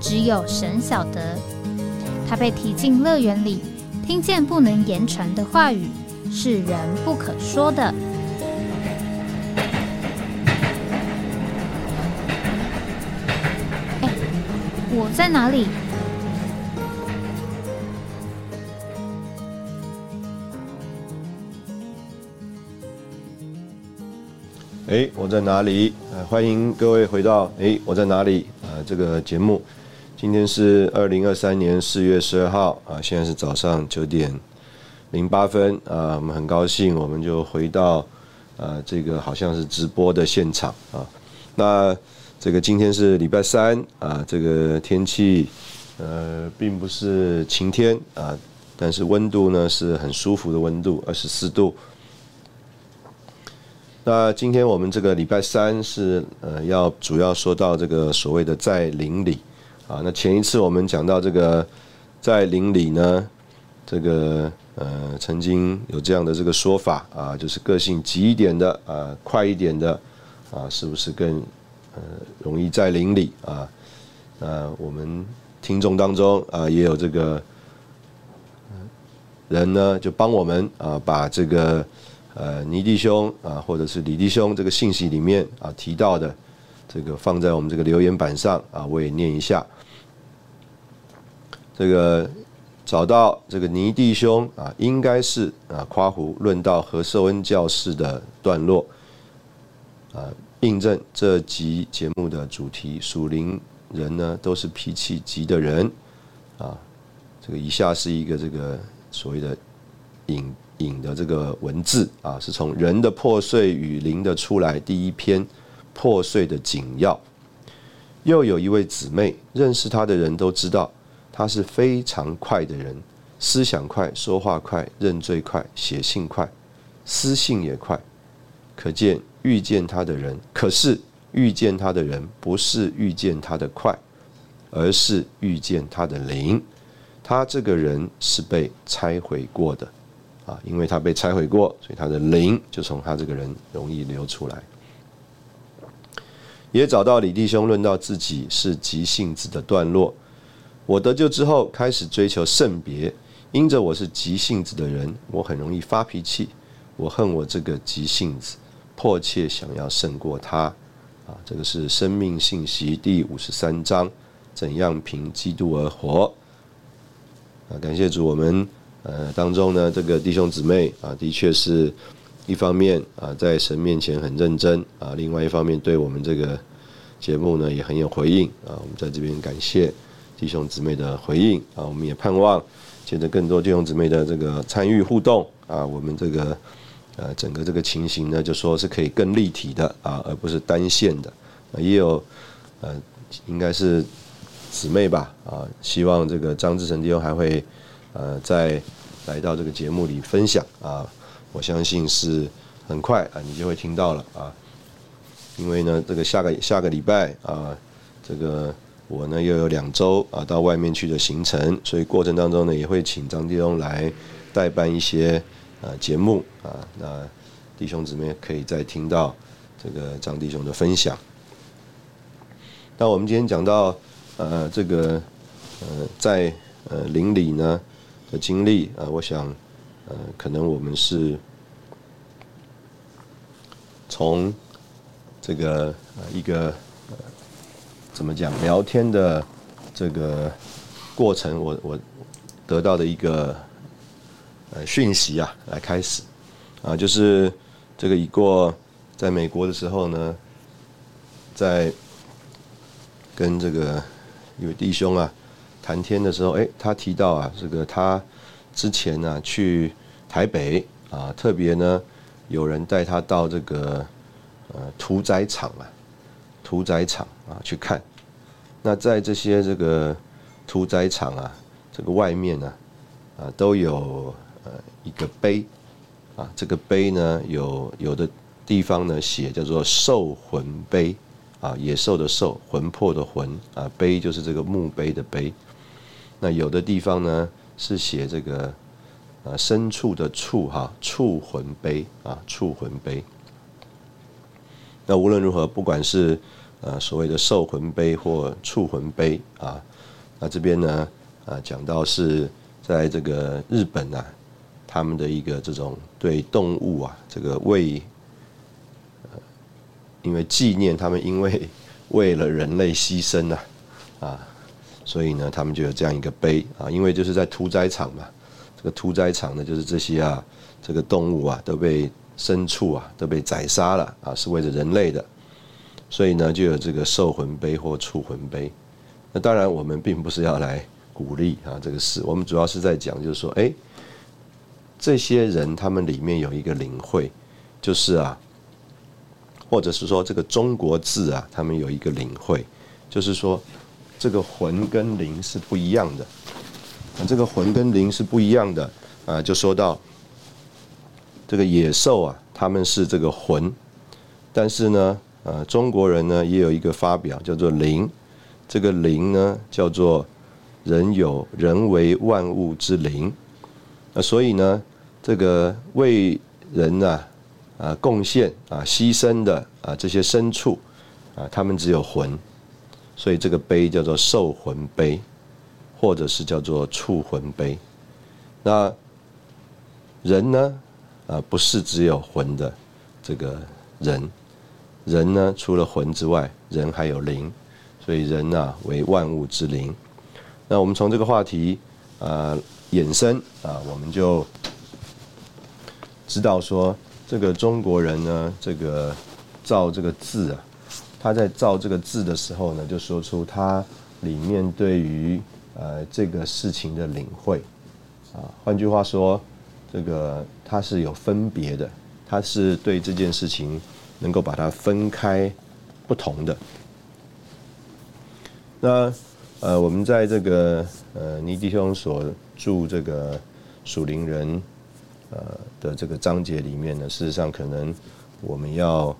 只有神晓得。他被提进乐园里，听见不能言传的话语，是人不可说的。我在哪里？我在哪里？欢迎各位回到我在哪里这个节目。今天是2023年4月12号啊，现在是早上9点08分啊，我们很高兴，我们就回到这个好像是直播的现场啊。那这个今天是礼拜三啊，这个天气并不是晴天啊，但是温度呢是很舒服的温度，24度。那今天我们这个礼拜三是要主要说到这个所谓的在灵里啊。那前一次我们讲到这个在灵里呢，这个曾经有这样的这个说法啊，就是个性急一点的啊，快一点的啊，是不是更容易在灵里啊？我们听众当中啊，也有这个人呢，就帮我们啊，把这个倪弟兄啊，或者是李弟兄这个信息里面啊提到的，这个放在我们这个留言板上啊，我也念一下。这个找到这个倪弟兄啊，应该是啊夸胡论到何寿恩教士的段落啊，印证这集节目的主题：属灵人呢都是脾气急的人啊。这个以下是一个这个所谓的引的这个文字啊，是从《人的破碎与灵的出来》第1篇破碎的紧要。又有一位姊妹，认识她的人都知道，她是非常快的人，思想快，说话快，认罪快，写信快，私信也快。可是遇见她的人不是遇见她的快，而是遇见她的灵。她这个人是被拆毁过的。啊，因为他被拆毁过，所以他的灵就从他这个人容易流出来。也找到李弟兄论到自己是急性子的段落。我得救之后开始追求圣别，因着我是急性子的人，我很容易发脾气，我恨我这个急性子，迫切想要胜过他。啊，这个是生命信息第53章，怎样凭基督而活。啊，感谢主，我们当中呢，这个弟兄姊妹啊，的确是一方面啊，在神面前很认真啊，另外一方面对我们这个节目呢也很有回应啊。我们在这边感谢弟兄姊妹的回应啊，我们也盼望借着更多弟兄姊妹的这个参与互动啊，我们这个整个这个情形呢，就说是可以更立体的啊，而不是单线的。也有应该是姊妹吧啊，希望这个张志成弟兄还会再来到这个节目里分享啊，我相信是很快啊，你就会听到了啊。因为呢，这个下个礼拜啊，这个我呢又有2周啊到外面去的行程，所以过程当中呢，也会请张弟兄来代办一些节目啊，那弟兄姊妹可以再听到这个张弟兄的分享。那我们今天讲到这个在灵里呢的经历啊，我想可能我们是从这个一个怎么讲聊天的这个过程，我得到的一个讯息啊来开始啊，就是这个已过在美国的时候呢，在跟这个一位弟兄啊谈天的时候，他提到啊，这个他之前呢去台北啊，特别呢有人带他到这个屠宰场去看。那在这些这个屠宰场啊，这个外面呢、啊，都有一个碑啊，这个碑呢有的地方呢写叫做兽魂碑啊，野兽的兽，魂魄的魂啊，碑就是这个墓碑的碑。那有的地方呢是写这个牲畜的畜哈，畜魂碑啊，畜魂碑。那无论如何，不管是所谓的兽魂碑或畜魂碑啊，那这边呢讲到是在这个日本啊，他们的一个这种对动物啊，这个因为纪念他们，因为为了人类牺牲呐啊，所以呢，他们就有这样一个碑啊，因为就是在屠宰场嘛，这个屠宰场呢，就是这些啊，这个动物啊都被牲畜啊都被宰杀了啊，是为了人类的，所以呢，就有这个兽魂碑或畜魂碑。那当然，我们并不是要来鼓励啊这个事，我们主要是在讲，就是说，哎，这些人他们里面有一个领会，就是啊，或者是说这个中国字啊，他们有一个领会，就是说这个魂跟灵是不一样的。这个魂跟灵是不一样的啊，就说到这个野兽啊，他们是这个魂，但是呢，中国人呢也有一个发表叫做灵，这个灵呢叫做人为万物之灵，所以呢，这个为人啊。贡献啊，牺牲的啊，这些牲畜啊，他们只有魂，所以这个碑叫做兽魂碑，或者是叫做畜魂碑。那人呢，不是只有魂的这个人，人呢除了魂之外，人还有灵，所以人啊为万物之灵。那我们从这个话题衍生啊，我们就知道说。这个中国人呢，这个造这个字啊，他在造这个字的时候呢，就说出他里面对于这个事情的领会啊。换句话说，这个他是有分别的，他是对这件事情能够把它分开不同的。那我们在这个倪弟兄所著这个属灵人。的这个章节里面呢，事实上可能我们要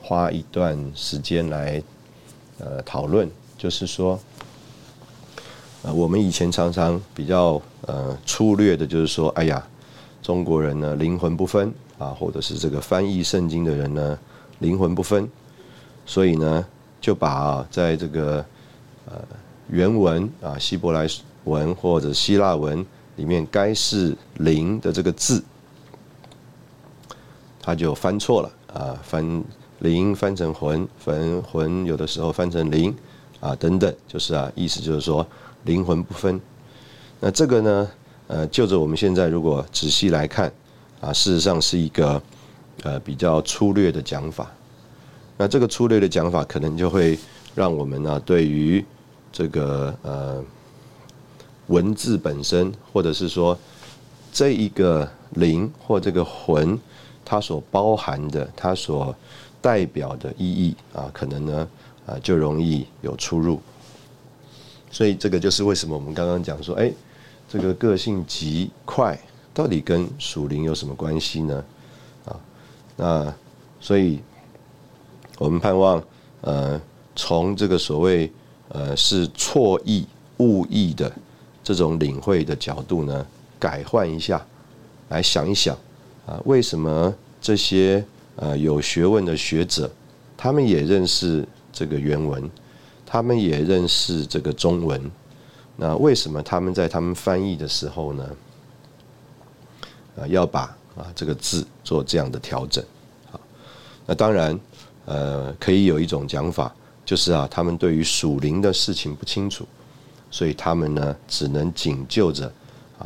花一段时间来讨论，就是说，我们以前常常比较粗略的，就是说，哎呀，中国人呢灵魂不分啊，或者是这个翻译圣经的人呢灵魂不分，所以呢就把、在这个原文啊希伯来文或者希腊文。里面该是灵的这个字，他就翻错了啊，翻灵翻成魂，魂有的时候翻成灵啊，等等，就是啊，意思就是说灵魂不分。那这个呢，就着我们现在如果仔细来看啊，事实上是一个比较粗略的讲法。那这个粗略的讲法，可能就会让我们呢、对于这个文字本身，或者是说这一个灵或这个魂，它所包含的、它所代表的意义啊，可能呢就容易有出入。所以这个就是为什么我们刚刚讲说，哎，这个个性极快到底跟属灵有什么关系呢？啊，那所以我们盼望从这个所谓是错意、误意的。这种领会的角度呢，改换一下，来想一想啊，为什么这些有学问的学者，他们也认识这个原文，他们也认识这个中文，那为什么他们在他们翻译的时候呢，要把这个字做这样的调整？好，那当然，可以有一种讲法，就是啊，他们对于属灵的事情不清楚。所以他们呢，只能仅就着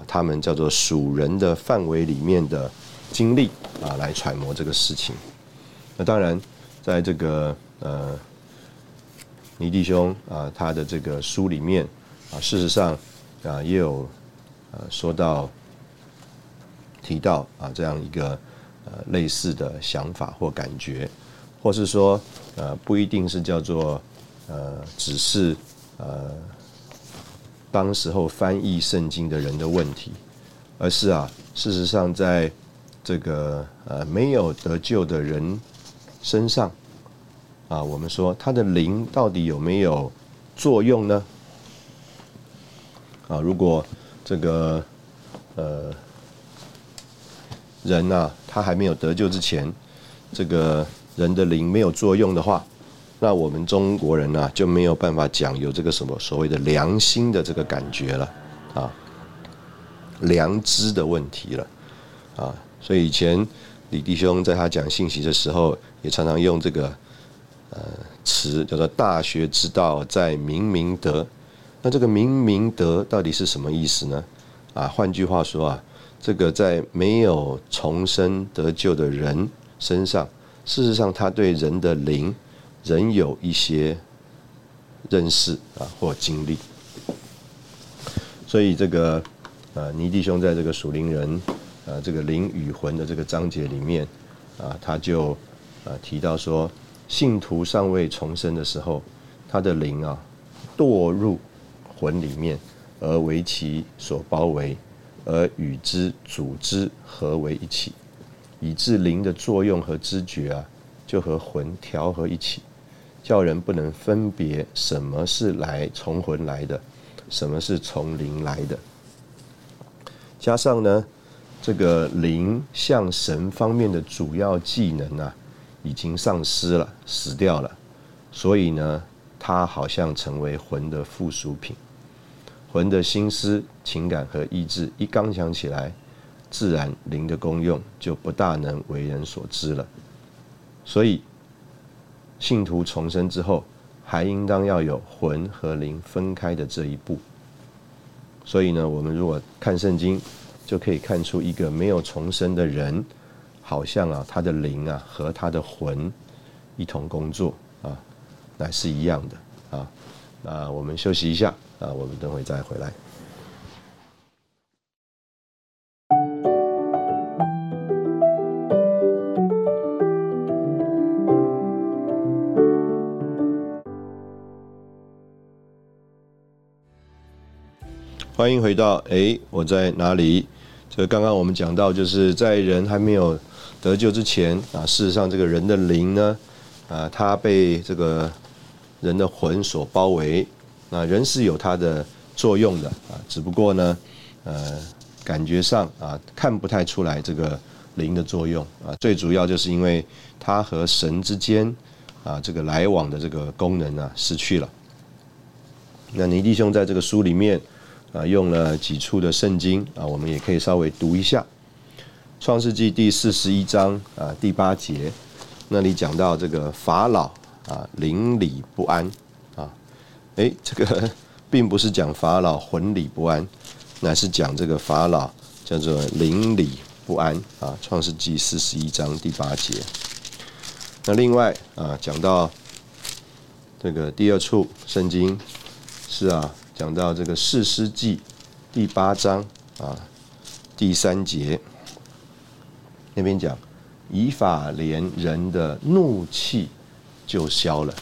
他们叫做属人的范围里面的经历啊，来揣摩这个事情。那当然，在这个倪弟兄啊，他的这个书里面啊，事实上啊，也有提到啊这样一个类似的想法或感觉，或是说不一定是叫做只是当时候翻译圣经的人的问题，而是事实上在这个没有得救的人身上我们说他的灵到底有没有作用呢？如果这个人他还没有得救之前，这个人的灵没有作用的话，那我们中国人就没有办法讲有这个什么所谓的良心的这个感觉了良知的问题了所以以前李弟兄在他讲信息的时候，也常常用这个词叫做大学之道在明明德。那这个明明德到底是什么意思呢？换句话说这个在没有重生得救的人身上，事实上他对人的灵仍有一些认识或经历。所以这个倪弟兄在这个属灵人这个灵与魂的这个章节里面他就提到说，信徒尚未重生的时候，他的灵堕入魂里面，而为其所包围，而与之组织合为一起，以致灵的作用和知觉就和魂调和一起，叫人不能分别什么是来从魂来的，什么是从灵来的。加上呢，这个灵向神方面的主要技能已经丧失了，死掉了，所以呢，它好像成为魂的附属品。魂的心思、情感和意志一刚强起来，自然灵的功用就不大能为人所知了。所以，信徒重生之后，还应当要有魂和灵分开的这一步。所以呢，我们如果看圣经，就可以看出一个没有重生的人，好像他的灵和他的魂一同工作乃是一样的那我们休息一下我们等会再回来。欢迎回到我在哪里？这刚刚我们讲到，就是在人还没有得救之前事实上这个人的灵呢他被这个人的魂所包围。那人是有他的作用的只不过呢感觉上看不太出来这个灵的作用最主要就是因为他和神之间这个来往的这个功能失去了。那倪弟兄在这个书里面用了几处的圣经我们也可以稍微读一下。创世纪第41章第8节，那里讲到这个法老灵里不安这个并不是讲法老魂里不安，乃是讲这个法老叫做灵里不安创世纪41章第8节。那另外讲到这个第二处圣经是讲到这个士师记第8章第3节，那边讲以法莲人的怒气就消了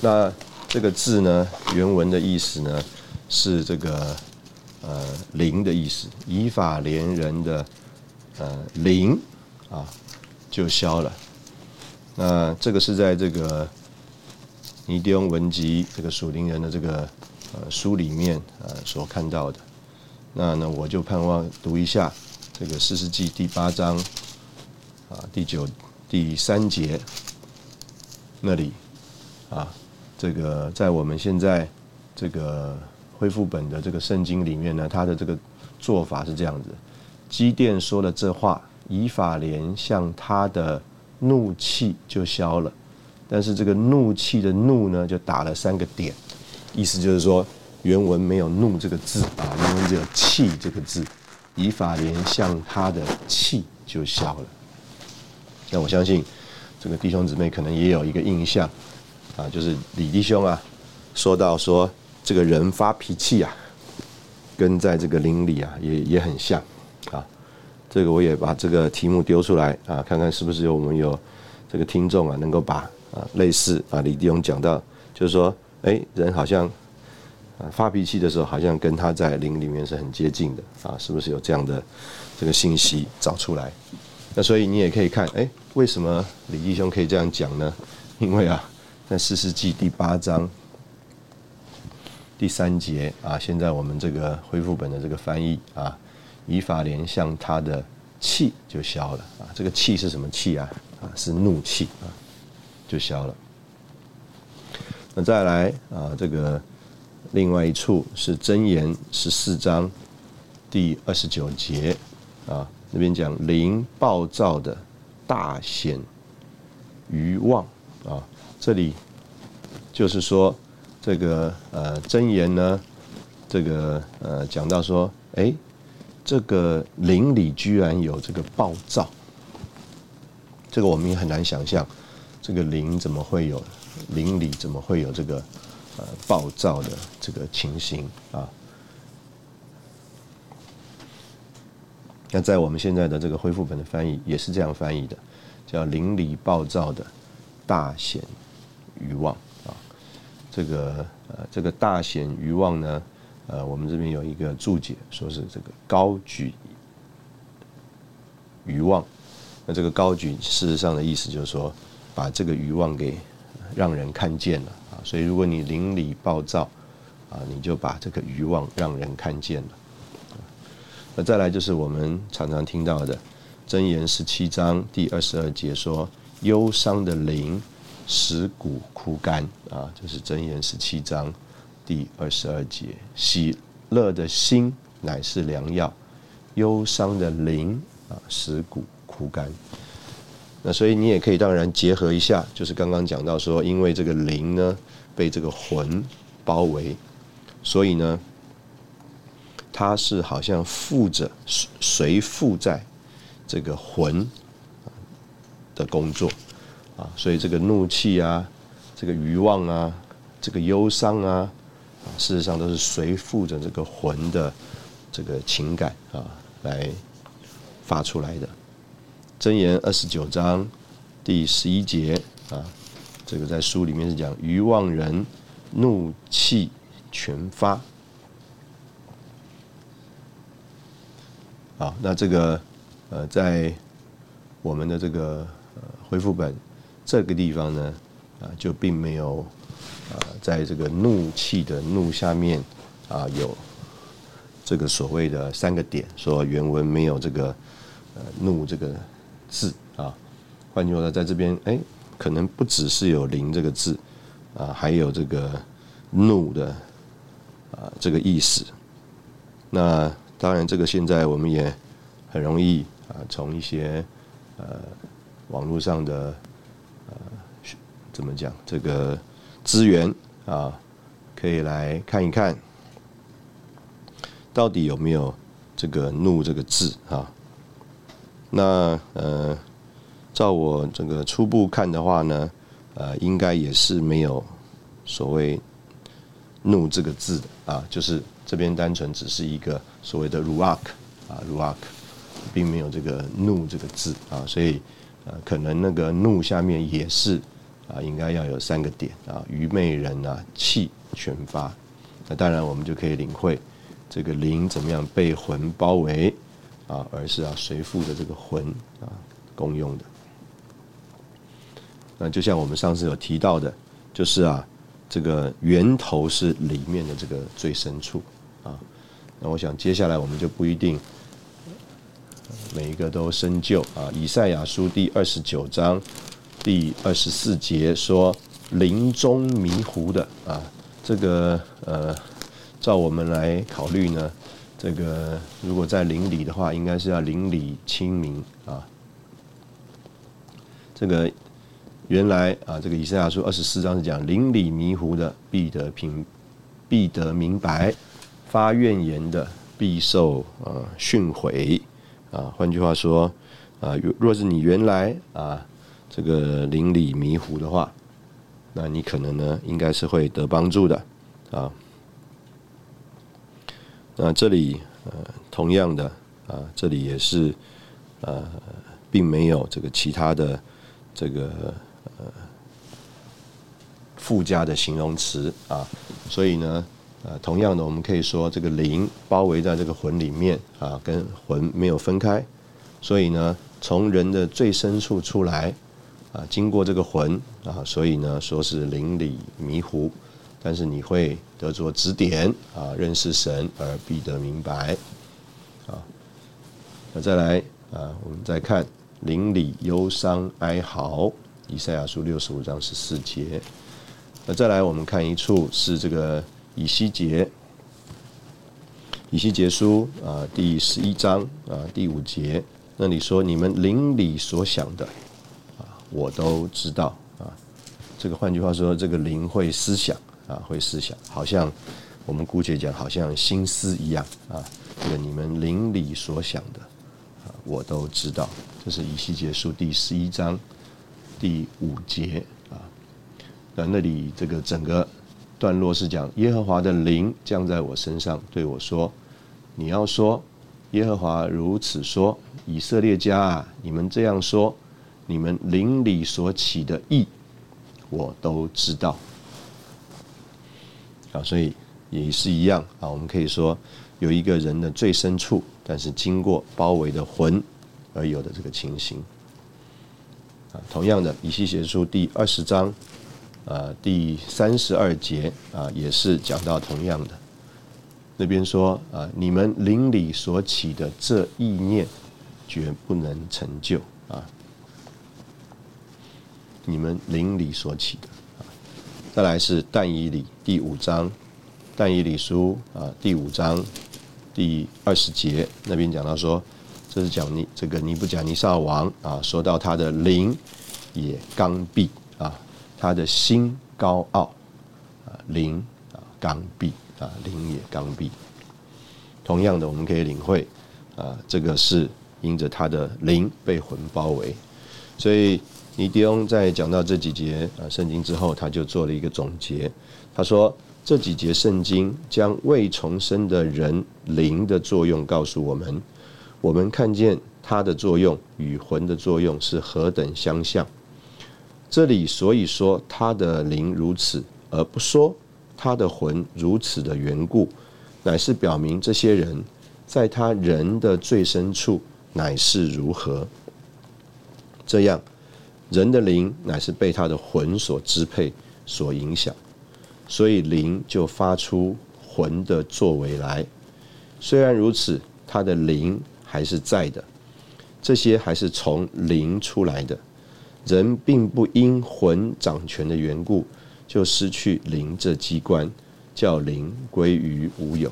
那这个字呢，原文的意思呢是这个灵的意思，以法莲人的灵就消了。那这个是在这个倪弟兄文集这个属灵人的这个书里面所看到的。那呢，我就盼望读一下这个士师记第8章第3节那里这个在我们现在这个恢复本的这个圣经里面呢，它的这个做法是这样子：基甸说了这话，以法莲向他的怒气就消了。但是这个怒气的怒呢，就打了3个点，意思就是说原文没有怒这个字原文只有气这个字，以法莲向他的气就消了。那我相信这个弟兄姊妹可能也有一个印象就是李弟兄说到说这个人发脾气跟在这个灵里也很像这个我也把这个题目丢出来看看是不是我们有这个听众能够把类似李弟兄讲到，就是说人好像发脾气的时候好像跟他在灵里面是很接近的啊，是不是有这样的这个信息找出来？那所以你也可以看，哎，为什么李弟兄可以这样讲呢？因为啊，在士师记第8章第3节啊，现在我们这个恢复本的这个翻译啊，以法莲向他的气就消了啊，这个气是什么气啊？啊，是怒气啊，就消了。那再来啊，这个另外一处是箴言14章第29节啊，那边讲灵暴躁的大显愚妄啊，这里就是说这个箴言呢，这个讲到说，哎，这个灵里居然有这个暴躁，这个我们也很难想象，这个灵怎么会有？灵里怎么会有这个暴躁的这个情形啊？那在我们现在的这个恢复本的翻译也是这样翻译的，叫灵里暴躁的大显愚妄啊。这个大显愚妄呢，我们这边有一个注解，说是这个高举愚妄。那这个高举事实上的意思就是说，把这个愚妄给让人看见了啊，所以如果你灵里暴躁啊，你就把这个愚妄让人看见了。那再来就是我们常常听到的箴言17章第22节说，忧伤的灵使骨枯干啊，就是箴言17章第22节，喜乐的心乃是良药，忧伤的灵啊使骨枯干。那所以你也可以当然结合一下，就是刚刚讲到说，因为这个灵呢被这个魂包围，所以呢它是好像附着随附在这个魂的工作啊，所以这个怒气啊，这个愚妄啊，这个忧伤啊，事实上都是随附着这个魂的这个情感啊来发出来的。箴言29章第11节啊，这个在书里面是讲愚妄人怒气全发。好，那这个在我们的这个恢复本这个地方呢，就并没有在这个怒气的怒下面啊有这个所谓的3个点，说原文没有这个怒这个字啊，换句话说，在这边哎，可能不只是有灵这个字啊，还有这个怒的啊这个意思。那当然，这个现在我们也很容易啊，从一些网络上的怎么讲这个资源啊，可以来看一看，到底有没有这个怒这个字啊。那照我这个初步看的话呢，应该也是没有所谓怒这个字的啊，就是这边单纯只是一个所谓的 ruach 啊 ruach， 并没有这个怒这个字啊，所以可能那个怒下面也是啊，应该要有3个点啊，愚昧人啊气全发。那当然我们就可以领会这个灵怎么样被魂包围。啊，而是啊随附的这个魂啊功用的。那就像我们上次有提到的，就是啊这个源头是里面的这个最深处啊。那我想接下来我们就不一定每一个都深究啊。以赛亚书第29章第24节说，林中迷糊的啊，这个照我们来考虑呢。这个如果在邻里的话，应该是要邻里清明啊。这个原来啊，这个以赛亚书24章是讲邻里迷糊的必得明白，发怨言的必受训诲啊。换句话说啊，若是你原来啊这个邻里迷糊的话，那你可能呢应该是会得帮助的啊。那这里同样的啊，这里也是并没有这个其他的这个附加的形容词啊，所以呢同样的，我们可以说这个灵包围在这个魂里面啊，跟魂没有分开，所以呢，从人的最深处出来啊，经过这个魂啊，所以呢，说是灵里迷糊，但是你会得着指点啊，认识神而必得明白啊。那再来啊，我们再看灵里忧伤哀嚎，以赛亚书65章14节。那再来，我们看一处是这个以西结书啊第11章啊第5节，那你说你们灵里所想的啊，我都知道啊。这个换句话说，这个灵会思想啊，会思想，好像我们姑且讲，好像心思一样啊。这个你们灵里所想的啊，我都知道。这是以西结书第11章第5节啊。那里这个整个段落是讲耶和华的灵降在我身上，对我说：“你要说，耶和华如此说，以色列家啊，你们这样说，你们灵里所起的意，我都知道。”啊，所以也是一样啊。我们可以说，有一个人的最深处，但是经过包围的魂而有的这个情形。啊，同样的，以西结书第20章。第32节啊，也是讲到同样的。那边说啊，你们灵里所起的这意念，绝不能成就啊。你们灵里所起的啊。再来是但以理第5章，但以理书啊第5章第20节，那边讲到说，这是讲你这个尼布甲尼撒王啊，说到他的灵也刚愎啊。他的心高傲，灵啊刚愎啊，灵也刚愎。同样的，我们可以领会啊，这个是因着他的灵被魂包围。所以尼迪翁在讲到这几节啊圣经之后，他就做了一个总结。他说这几节圣经将未重生的人灵的作用告诉我们，我们看见他的作用与魂的作用是何等相像。这里所以说他的灵如此，而不说他的魂如此的缘故，乃是表明这些人在他人的最深处乃是如何。这样，人的灵乃是被他的魂所支配、所影响，所以灵就发出魂的作为来。虽然如此，他的灵还是在的，这些还是从灵出来的。人并不因魂掌权的缘故就失去灵这机关，叫灵归于无有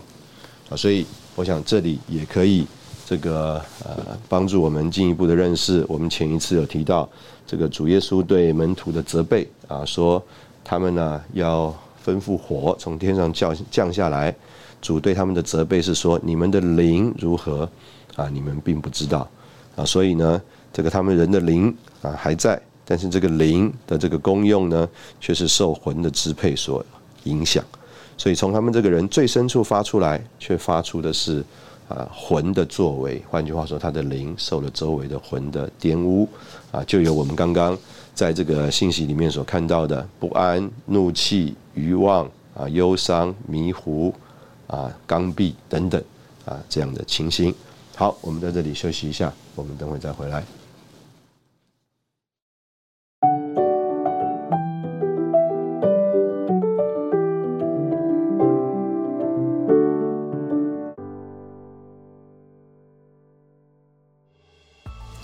啊。所以我想这里也可以这个帮助我们进一步的认识。我们前一次有提到这个主耶稣对门徒的责备啊，说他们呢要吩咐火从天上降下来。主对他们的责备是说，你们的灵如何啊，你们并不知道啊。所以呢，这个他们人的灵啊还在，但是这个灵的这个功用呢，却是受魂的支配所影响。所以从他们这个人最深处发出来，却发出的是啊魂的作为。换句话说，他的灵受了周围的魂的玷污啊，就有我们刚刚在这个信息里面所看到的不安、怒气、愚妄啊、忧伤、迷糊啊、刚愎等等啊这样的情形。好，我们在这里休息一下，我们等会再回来。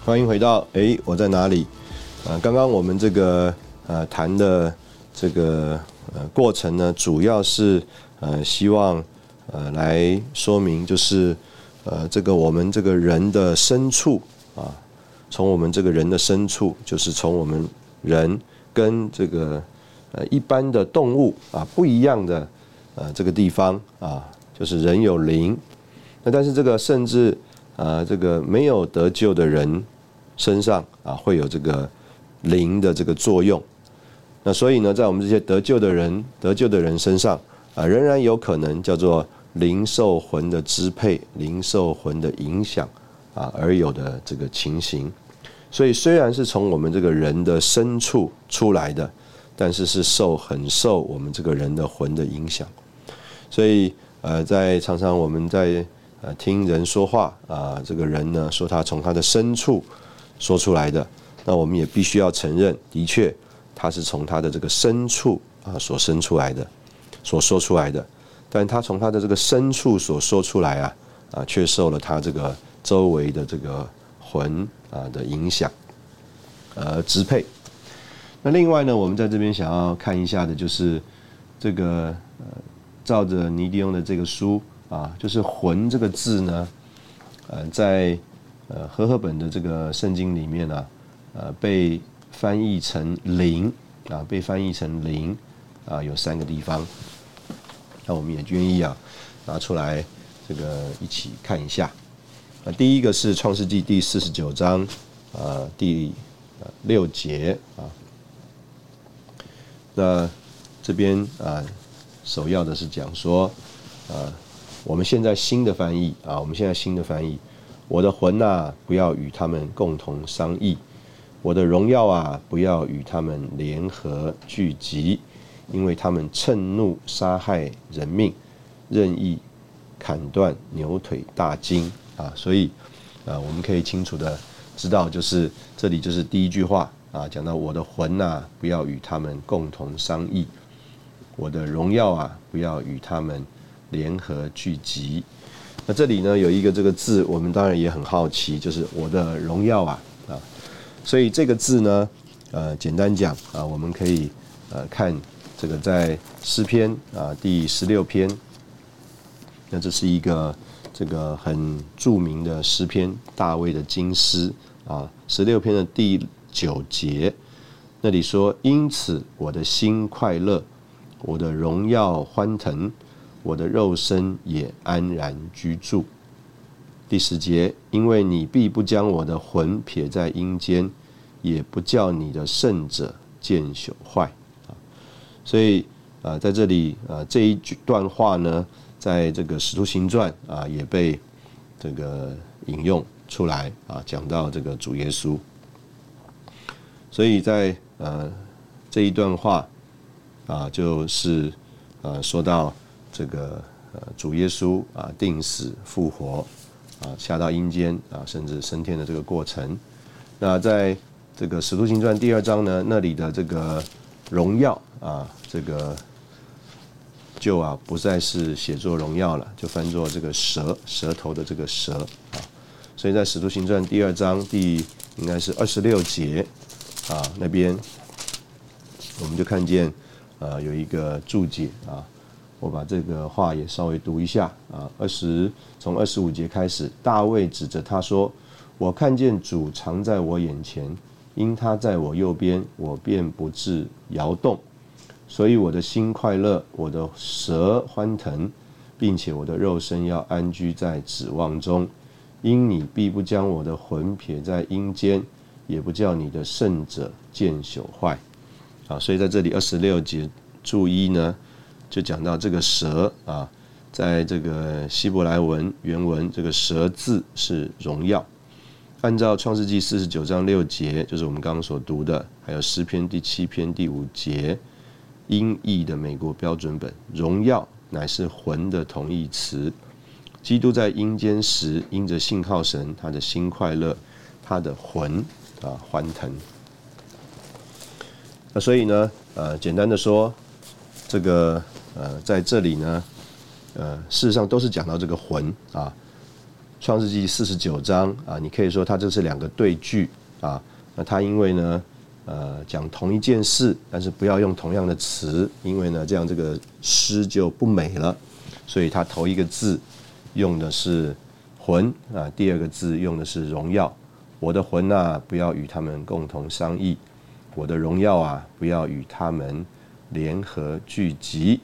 欢迎回到哎，我在哪里？刚刚我们这个谈的这个过程呢，主要是希望来说明，就是这个我们这个人的深处啊，从我们这个人的深处，就是从我们人跟这个一般的动物啊不一样的这个地方啊，就是人有灵，那但是这个甚至这个没有得救的人身上啊，会有这个灵的这个作用。那所以呢，在我们这些得救的人身上啊，仍然有可能叫做灵受魂的支配、灵受魂的影响啊而有的这个情形。所以虽然是从我们这个人的深处出来的，但是是很受我们这个人的魂的影响。所以在常常我们在听人说话啊，这个人呢说他从他的深处说出来的，那我们也必须要承认，的确他是从他的这个深处啊所生出来的，所说出来的。但他从他的这个深处所说出来啊，却受了他这个周围的这个魂啊的影响，支配。那另外呢，我们在这边想要看一下的就是这个照着尼迪翁的这个书啊，就是魂这个字呢，在和合本的这个圣经里面啊，被翻译成灵啊，被翻译成灵啊，有3个地方。那我们也愿意啊拿出来这个一起看一下。第一个是创世纪第49章第6节啊。那这边首要的是讲说我们现在新的翻译啊，我们现在新的翻译，我的魂啊，不要与他们共同商议，我的荣耀啊，不要与他们联合聚集，因为他们趁怒杀害人命，任意砍断牛腿大筋啊。所以我们可以清楚的知道，就是这里就是第一句话啊，讲到我的魂啊，不要与他们共同商议，我的荣耀啊，不要与他们联合聚集。那这里呢有一个这个字，我们当然也很好奇，就是我的荣耀啊所以这个字呢简单讲啊，我们可以看这个在诗篇啊第16篇。那这是一个这个很著名的诗篇，大卫的经诗啊，16篇的第9节，那里说：因此我的心快乐，我的荣耀欢腾，我的肉身也安然居住。第10节，因为你必不将我的魂撇在阴间，也不叫你的圣者见朽坏。所以在这里这一段话呢，在这个《使徒行传》也被这个引用出来讲到这个主耶稣。所以在这一段话就是说到这个主耶稣定死复活下到阴间甚至升天的这个过程。那在这个《使徒行传》第2章呢，那里的这个荣耀这个就不再是写作荣耀了，就翻作这个舌头的这个舌所以在《使徒行传》第2章第应该是26节那边，我们就看见有一个注解我把这个话也稍微读一下从25节开始，大卫指着他说：我看见主常在我眼前，因他在我右边，我便不致摇动。所以我的心快乐，我的舌欢腾，并且我的肉身要安居在指望中，因你必不将我的魂撇在阴间，也不叫你的圣者见朽坏。所以在这里26节注一呢，就讲到这个舌在这个希伯来文原文，这个舌字是荣耀。按照创世纪49章6节，就是我们刚刚所读的，还有诗篇第7篇第5节音译的美国标准本，荣耀乃是魂的同义词。基督在阴间时，因着信靠神，他的心快乐，他的魂欢腾。那所以呢简单的说，这个在这里呢事实上都是讲到这个魂创世纪49章你可以说它这是2个对句那它因为呢讲同一件事，但是不要用同样的词，因为呢这样这个诗就不美了。所以它头一个字用的是魂第2个字用的是荣耀。我的魂啊，不要与他们共同商议，我的荣耀啊，不要与他们联合聚集，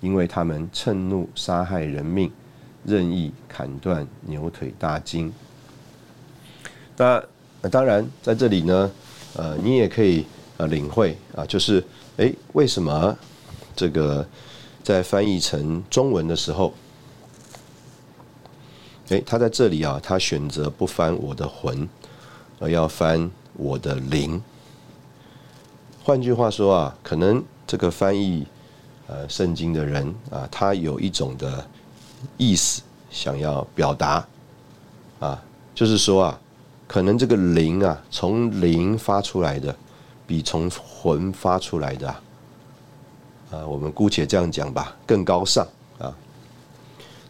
因为他们趁怒杀害人命，任意砍断牛腿大筋。那当然在这里呢你也可以领会就是为什么这个在翻译成中文的时候他在这里他选择不翻我的魂，而要翻我的灵。换句话说可能这个翻译圣经的人啊，他有一种的意思想要表达啊，就是说啊，可能这个灵啊，从灵发出来的，比从魂发出来的啊，我们姑且这样讲吧，更高尚啊。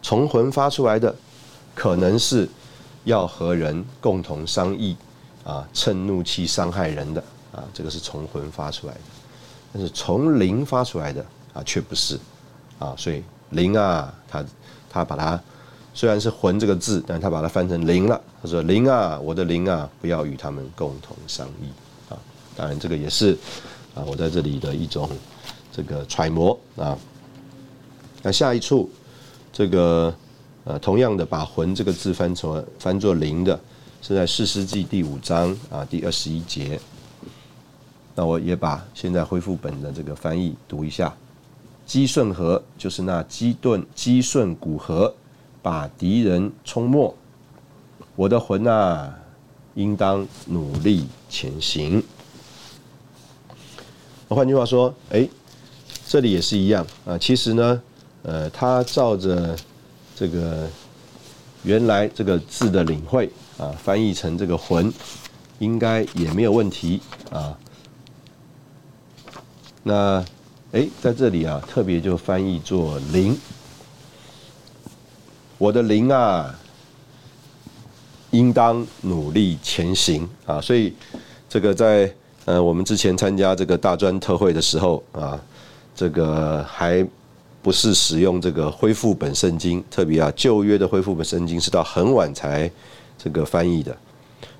从魂发出来的，可能是要和人共同商议啊，趁怒气伤害人的啊，这个是从魂发出来的。但是从灵发出来的啊，却不是啊，所以灵啊，他把它虽然是魂这个字，但他把它翻成灵了。他说灵啊，我的灵啊，不要与他们共同商议啊。当然这个也是啊，我在这里的一种这个揣摩啊。那下一处这个同样的把魂这个字翻作灵的，是在士师记第5章啊第21节。那我也把现在恢复本的这个翻译读一下。基顺河就是那基顺古河，把敌人冲没。我的魂啊，应当努力前行。换句话说，这里也是一样啊。其实呢，他照着这个原来这个字的领会啊，翻译成这个魂，应该也没有问题啊。那，在这里啊，特别就翻译作灵。我的灵啊，应当努力前行啊。所以，这个在我们之前参加这个大专特会的时候啊，这个还不是使用这个恢复本圣经，特别啊，旧约的恢复本圣经是到很晚才这个翻译的。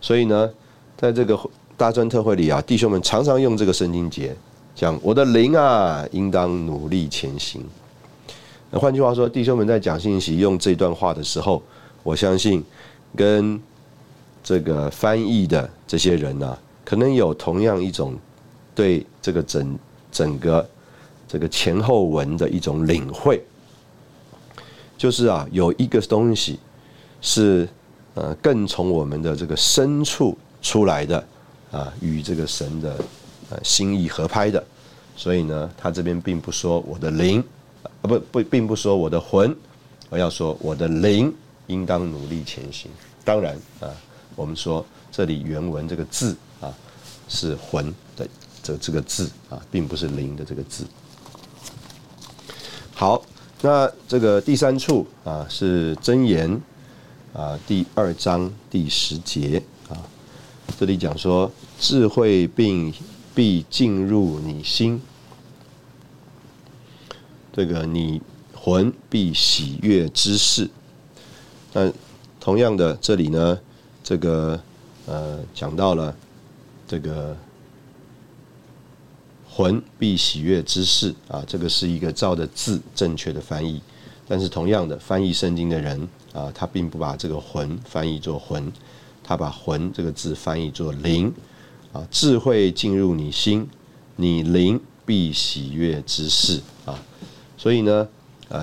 所以呢，在这个大专特会里啊，弟兄们常常用这个圣经节。讲我的灵啊，应当努力前行。那换句话说，弟兄们在讲信息用这段话的时候，我相信跟这个翻译的这些人啊，可能有同样一种对这个整个这个前后文的一种领会，就是啊，有一个东西是更从我们的这个深处出来的啊，与这个神的心意合拍的。所以呢，他这边并不说我的灵，并不说我的魂，而要说我的灵应当努力前行。当然啊，我们说这里原文这个字啊，是魂的这个字啊，并不是灵的这个字。好，那这个第三处啊，是箴言啊第2章第10节啊，这里讲说智慧必进入你心，这个你魂必喜悦之事。那同样的，这里呢，这个讲到了这个魂必喜悦之事啊，这个是一个照着字正确的翻译。但是同样的，翻译圣经的人啊，他并不把这个魂翻译作魂，他把魂这个字翻译作灵。啊，智慧进入你心，你灵必喜悦之事啊。所以呢，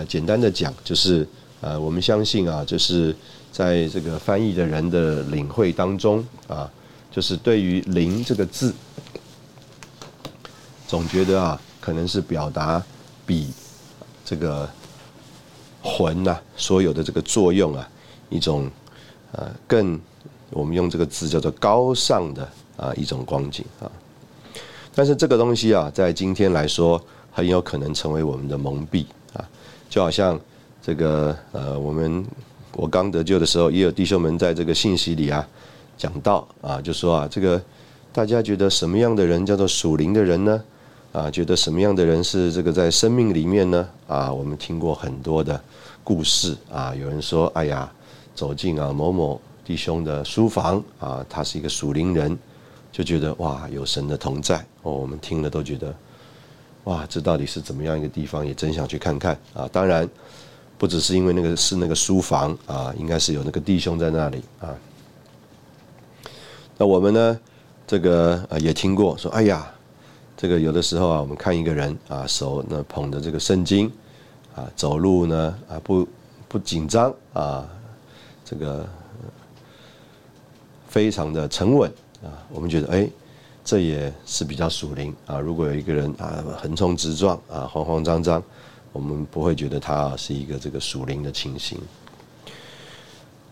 简单的讲就是，我们相信啊，就是在这个翻译的人的领会当中啊，就是对于“灵”这个字，总觉得啊，可能是表达比这个魂呐、所有的这个作用啊，一种更我们用这个字叫做高尚的。啊，一种光景啊，但是这个东西啊，在今天来说，很有可能成为我们的蒙蔽啊，就好像这个我刚得救的时候，也有弟兄们在这个信息里啊，讲到啊，就说啊，这个大家觉得什么样的人叫做属灵的人呢？啊，觉得什么样的人是这个在生命里面呢？啊，我们听过很多的故事啊，有人说，哎呀，走进啊某某弟兄的书房啊，他是一个属灵人。就觉得哇，有神的同在哦，我们听了都觉得哇，这到底是怎么样一个地方？也真想去看看啊！当然，不只是因为那个是那个书房啊，应该是有那个弟兄在那里啊。那我们呢，这个也听过说，哎呀，这个有的时候啊，我们看一个人啊，手呢捧着这个圣经啊，走路呢啊不紧张啊，这个非常的沉稳。啊，我们觉得这也是比较属灵啊。如果有一个人啊横冲直撞啊慌慌张张，我们不会觉得他是一个这个属灵的情形。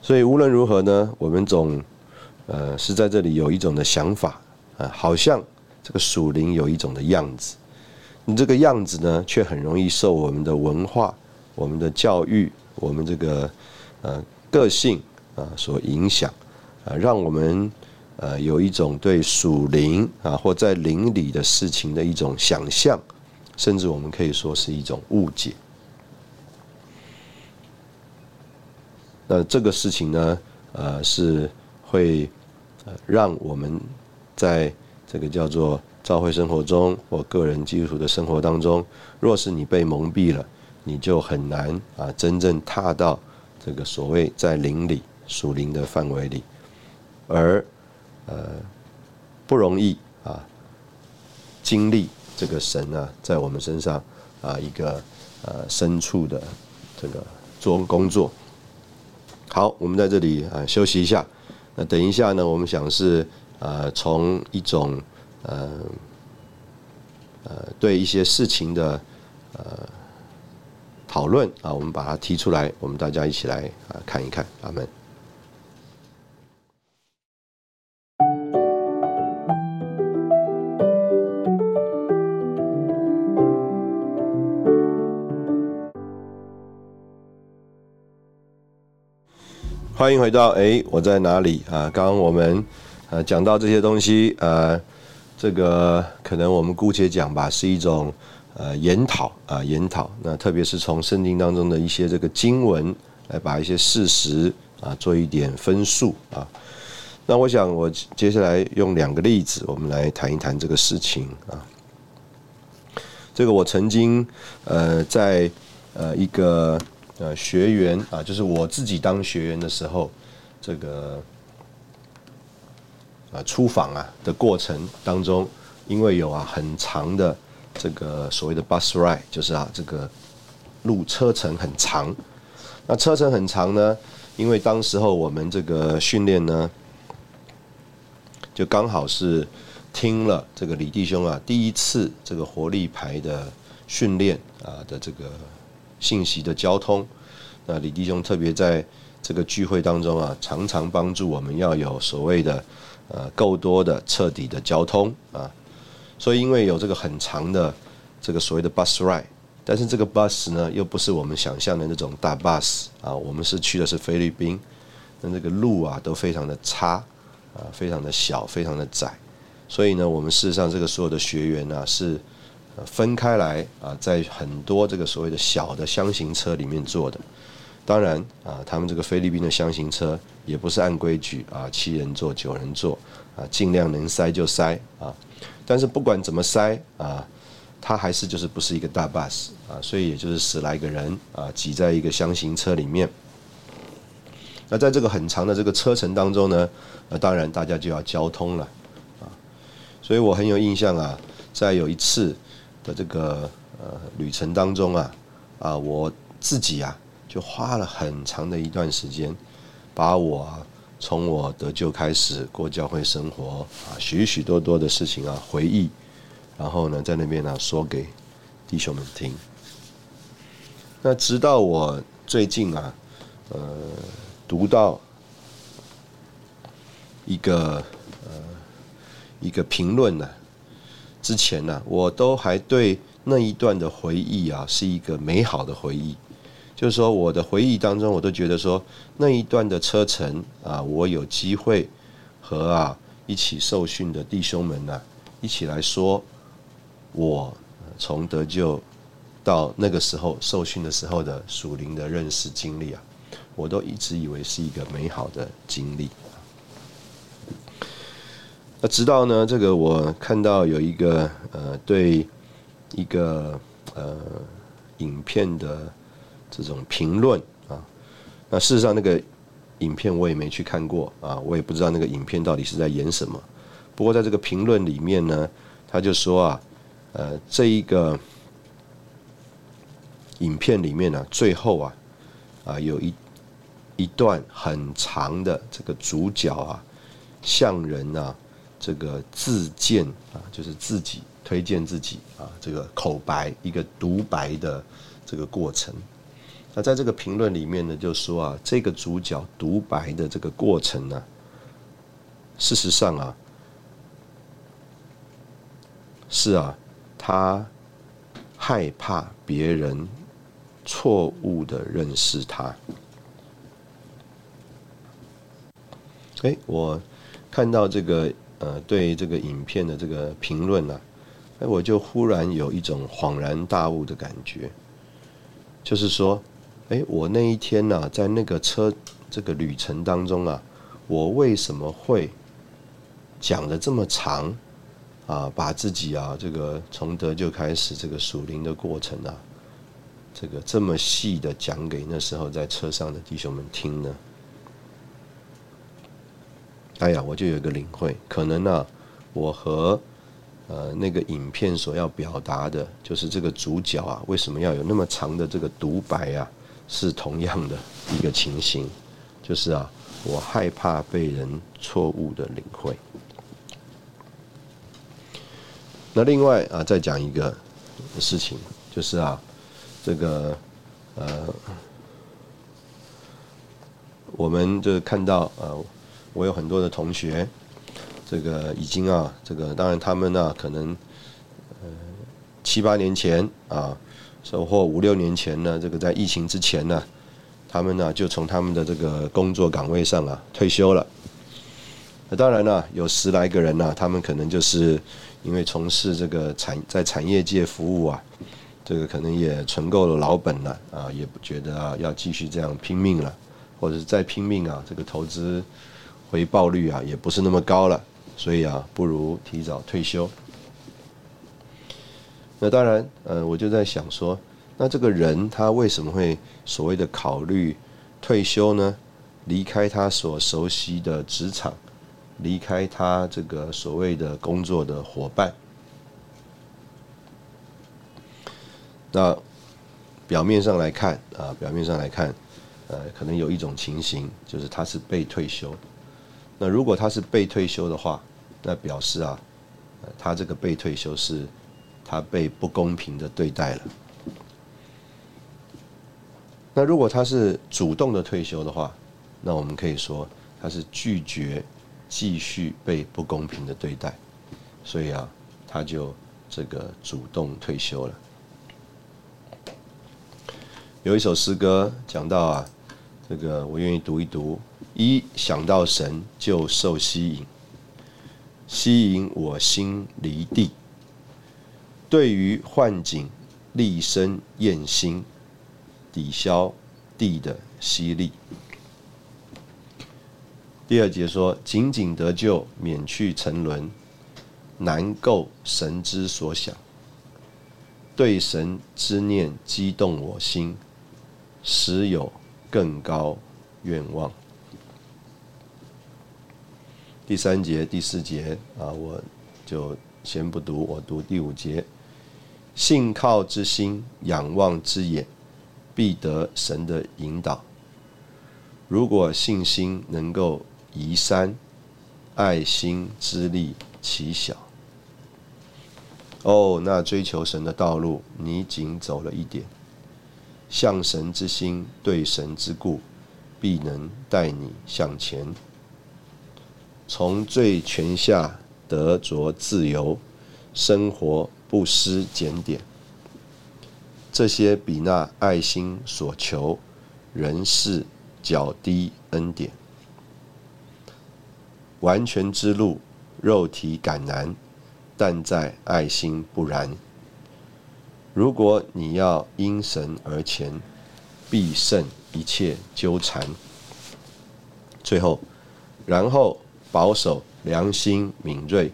所以无论如何呢，我们总是在这里有一种的想法啊，好像这个属灵有一种的样子。你这个样子呢，却很容易受我们的文化、我们的教育、我们这个个性啊所影响啊，让我们有一种对属灵啊或在灵里的事情的一种想象，甚至我们可以说是一种误解。那这个事情呢，是会让我们在这个叫做教会生活中或个人基础的生活当中，若是你被蒙蔽了，你就很难啊真正踏到这个所谓在灵里属灵的范围里，而不容易啊，经历这个神啊，在我们身上啊一个深处的这个做工作。好，我们在这里啊休息一下。那等一下呢，我们想是从一种对一些事情的讨论啊，我们把它提出来，我们大家一起来看一看，阿们。欢迎回到我在哪里啊？刚刚我们讲到这些东西，这个可能我们姑且讲吧，是一种研讨啊，研讨。那特别是从圣经当中的一些这个经文来把一些事实啊做一点分述啊。那我想我接下来用两个例子，我们来谈一谈这个事情啊。这个我曾经在一个学员啊，就是我自己当学员的时候，这个出访啊的过程当中，因为有很长的这个所谓的 bus ride， 就是这个车程很长。那车程很长呢，因为当时候我们这个训练呢，就刚好是听了这个李弟兄啊第一次这个活力牌的训练啊的这个信息的交通。那李弟兄特别在这个聚会当中啊，常常帮助我们要有所谓的够多的彻底的交通啊。所以因为有这个很长的这个所谓的 bus ride， 但是这个 bus 呢又不是我们想象的那种大 bus 啊，我们是去的是菲律宾，那这个路啊都非常的差啊，非常的小，非常的窄。所以呢，我们事实上这个所有的学员啊是分开来啊，在很多这个所谓的小的箱型车里面坐的。当然啊，他们这个菲律宾的箱型车也不是按规矩啊，7人座、9人座啊，尽量能塞就塞啊。但是不管怎么塞啊，它还是就是不是一个大 bus 啊，所以也就是10来个人啊挤在一个箱型车里面。那在这个很长的这个车程当中呢，当然大家就要交通了啊。所以我很有印象啊，在有一次的这个旅程当中啊，我自己啊就花了很长的一段时间，把我从我得救开始过教会生活啊，许多的事情啊回忆，然后呢在那边呢说给弟兄们听。那直到我最近啊，读到一个评论呢之前呢，我都还对那一段的回忆啊是一个美好的回忆。就是说我的回忆当中，我都觉得说那一段的车程啊，我有机会和一起受训的弟兄们啊一起来说我从得救到那个时候受训的时候的属灵的认识经历啊，我都一直以为是一个美好的经历。那直到呢，这个我看到有一个对一个影片的这种评论啊，那事实上那个影片我也没去看过啊，我也不知道那个影片到底是在演什么。不过在这个评论里面呢，他就说这一个影片里面呢，最后有一段很长的这个主角向人这个自荐啊，就是自己推荐自己啊，这个口白一个独白的这个过程。那在这个评论里面呢，就说啊，这个主角独白的这个过程呢、啊，事实上啊，是啊，他害怕别人错误的认识他。我看到这个对这个影片的这个评论啊，我就忽然有一种恍然大悟的感觉，就是说，我那一天啊，在那个这个旅程当中啊，我为什么会讲得这么长啊，把自己啊这个从得救开始这个属灵的过程啊，这个这么细的讲给那时候在车上的弟兄们听呢？哎呀，我就有一个领会，可能啊，我和那个影片所要表达的，就是这个主角啊，为什么要有那么长的这个独白啊，是同样的一个情形，就是啊，我害怕被人错误的领会。那另外啊，再讲一个事情，就是啊，这个我们就看到我有很多的同学，这个已经啊，这个当然他们啊，可能7-8年前啊，或5-6年前呢，这个在疫情之前呢、啊，他们呢、啊、就从他们的这个工作岗位上啊退休了。那当然呢、啊，有10来个人呢、啊，他们可能就是因为从事这个在产业界服务啊，这个可能也存够了老本了啊，也不觉得、啊、要继续这样拼命了，或者是再拼命啊，这个投资回报率啊也不是那么高了，所以啊不如提早退休。那当然我就在想说，那这个人他为什么会所谓的考虑退休呢？离开他所熟悉的职场，离开他这个所谓的工作的伙伴。那表面上来看啊，可能有一种情形，就是他是被退休。那如果他是被退休的话，那表示啊，他这个被退休是他被不公平的对待了。那如果他是主动的退休的话，那我们可以说他是拒绝继续被不公平的对待，所以啊，他就这个主动退休了。有一首诗歌讲到啊，这个我愿意读一读。一想到神就受吸引，吸引我心离地。对于幻景立身厌心，抵消地的吸力。第2节说，仅仅得救，免去沉沦，难够神之所想。对神之念激动我心，时有更高愿望。第3节、第4节啊，我就先不读，我读第5节。信靠之心，仰望之眼，必得神的引导。如果信心能够移山，爱心之力其小。那追求神的道路，你仅走了一点。向神之心，对神之顾，必能带你向前。从罪权下得着自由，生活不失检点。这些比那爱心所求人事较低恩典。完全之路，肉体感难，但在爱心不然。如果你要因神而前，必胜一切纠缠。最后，然后保守良心敏锐，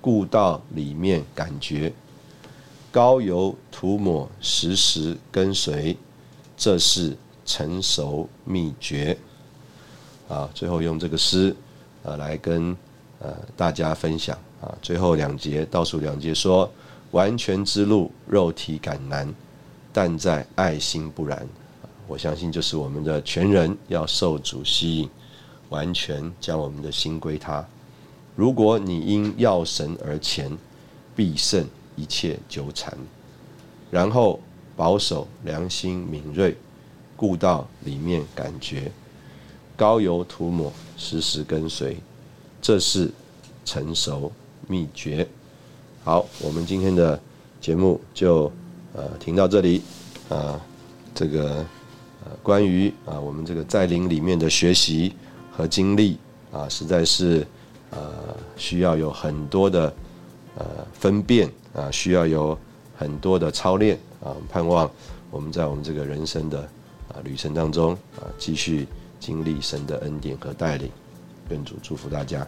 顾到里面感觉，膏油涂抹，时时跟随，这是成熟秘诀。啊，最后用这个诗来跟大家分享啊。最后2节，倒数2节说：完全之路，肉体感难，但在爱心不然。我相信就是我们的全人要受主吸引。完全将我们的心归他，如果你因要神而前，必胜一切纠缠。然后保守良心敏锐，顾到里面感觉，膏油涂抹，时时跟随，这是成熟秘诀。好，我们今天的节目就停到这里啊。这个关于我们这个在灵里面的学习和经历啊，实在是需要有很多的分辨啊，需要有很多的操练啊。盼望我们在我们这个人生的旅程当中啊，继续经历神的恩典和带领。愿主祝福大家。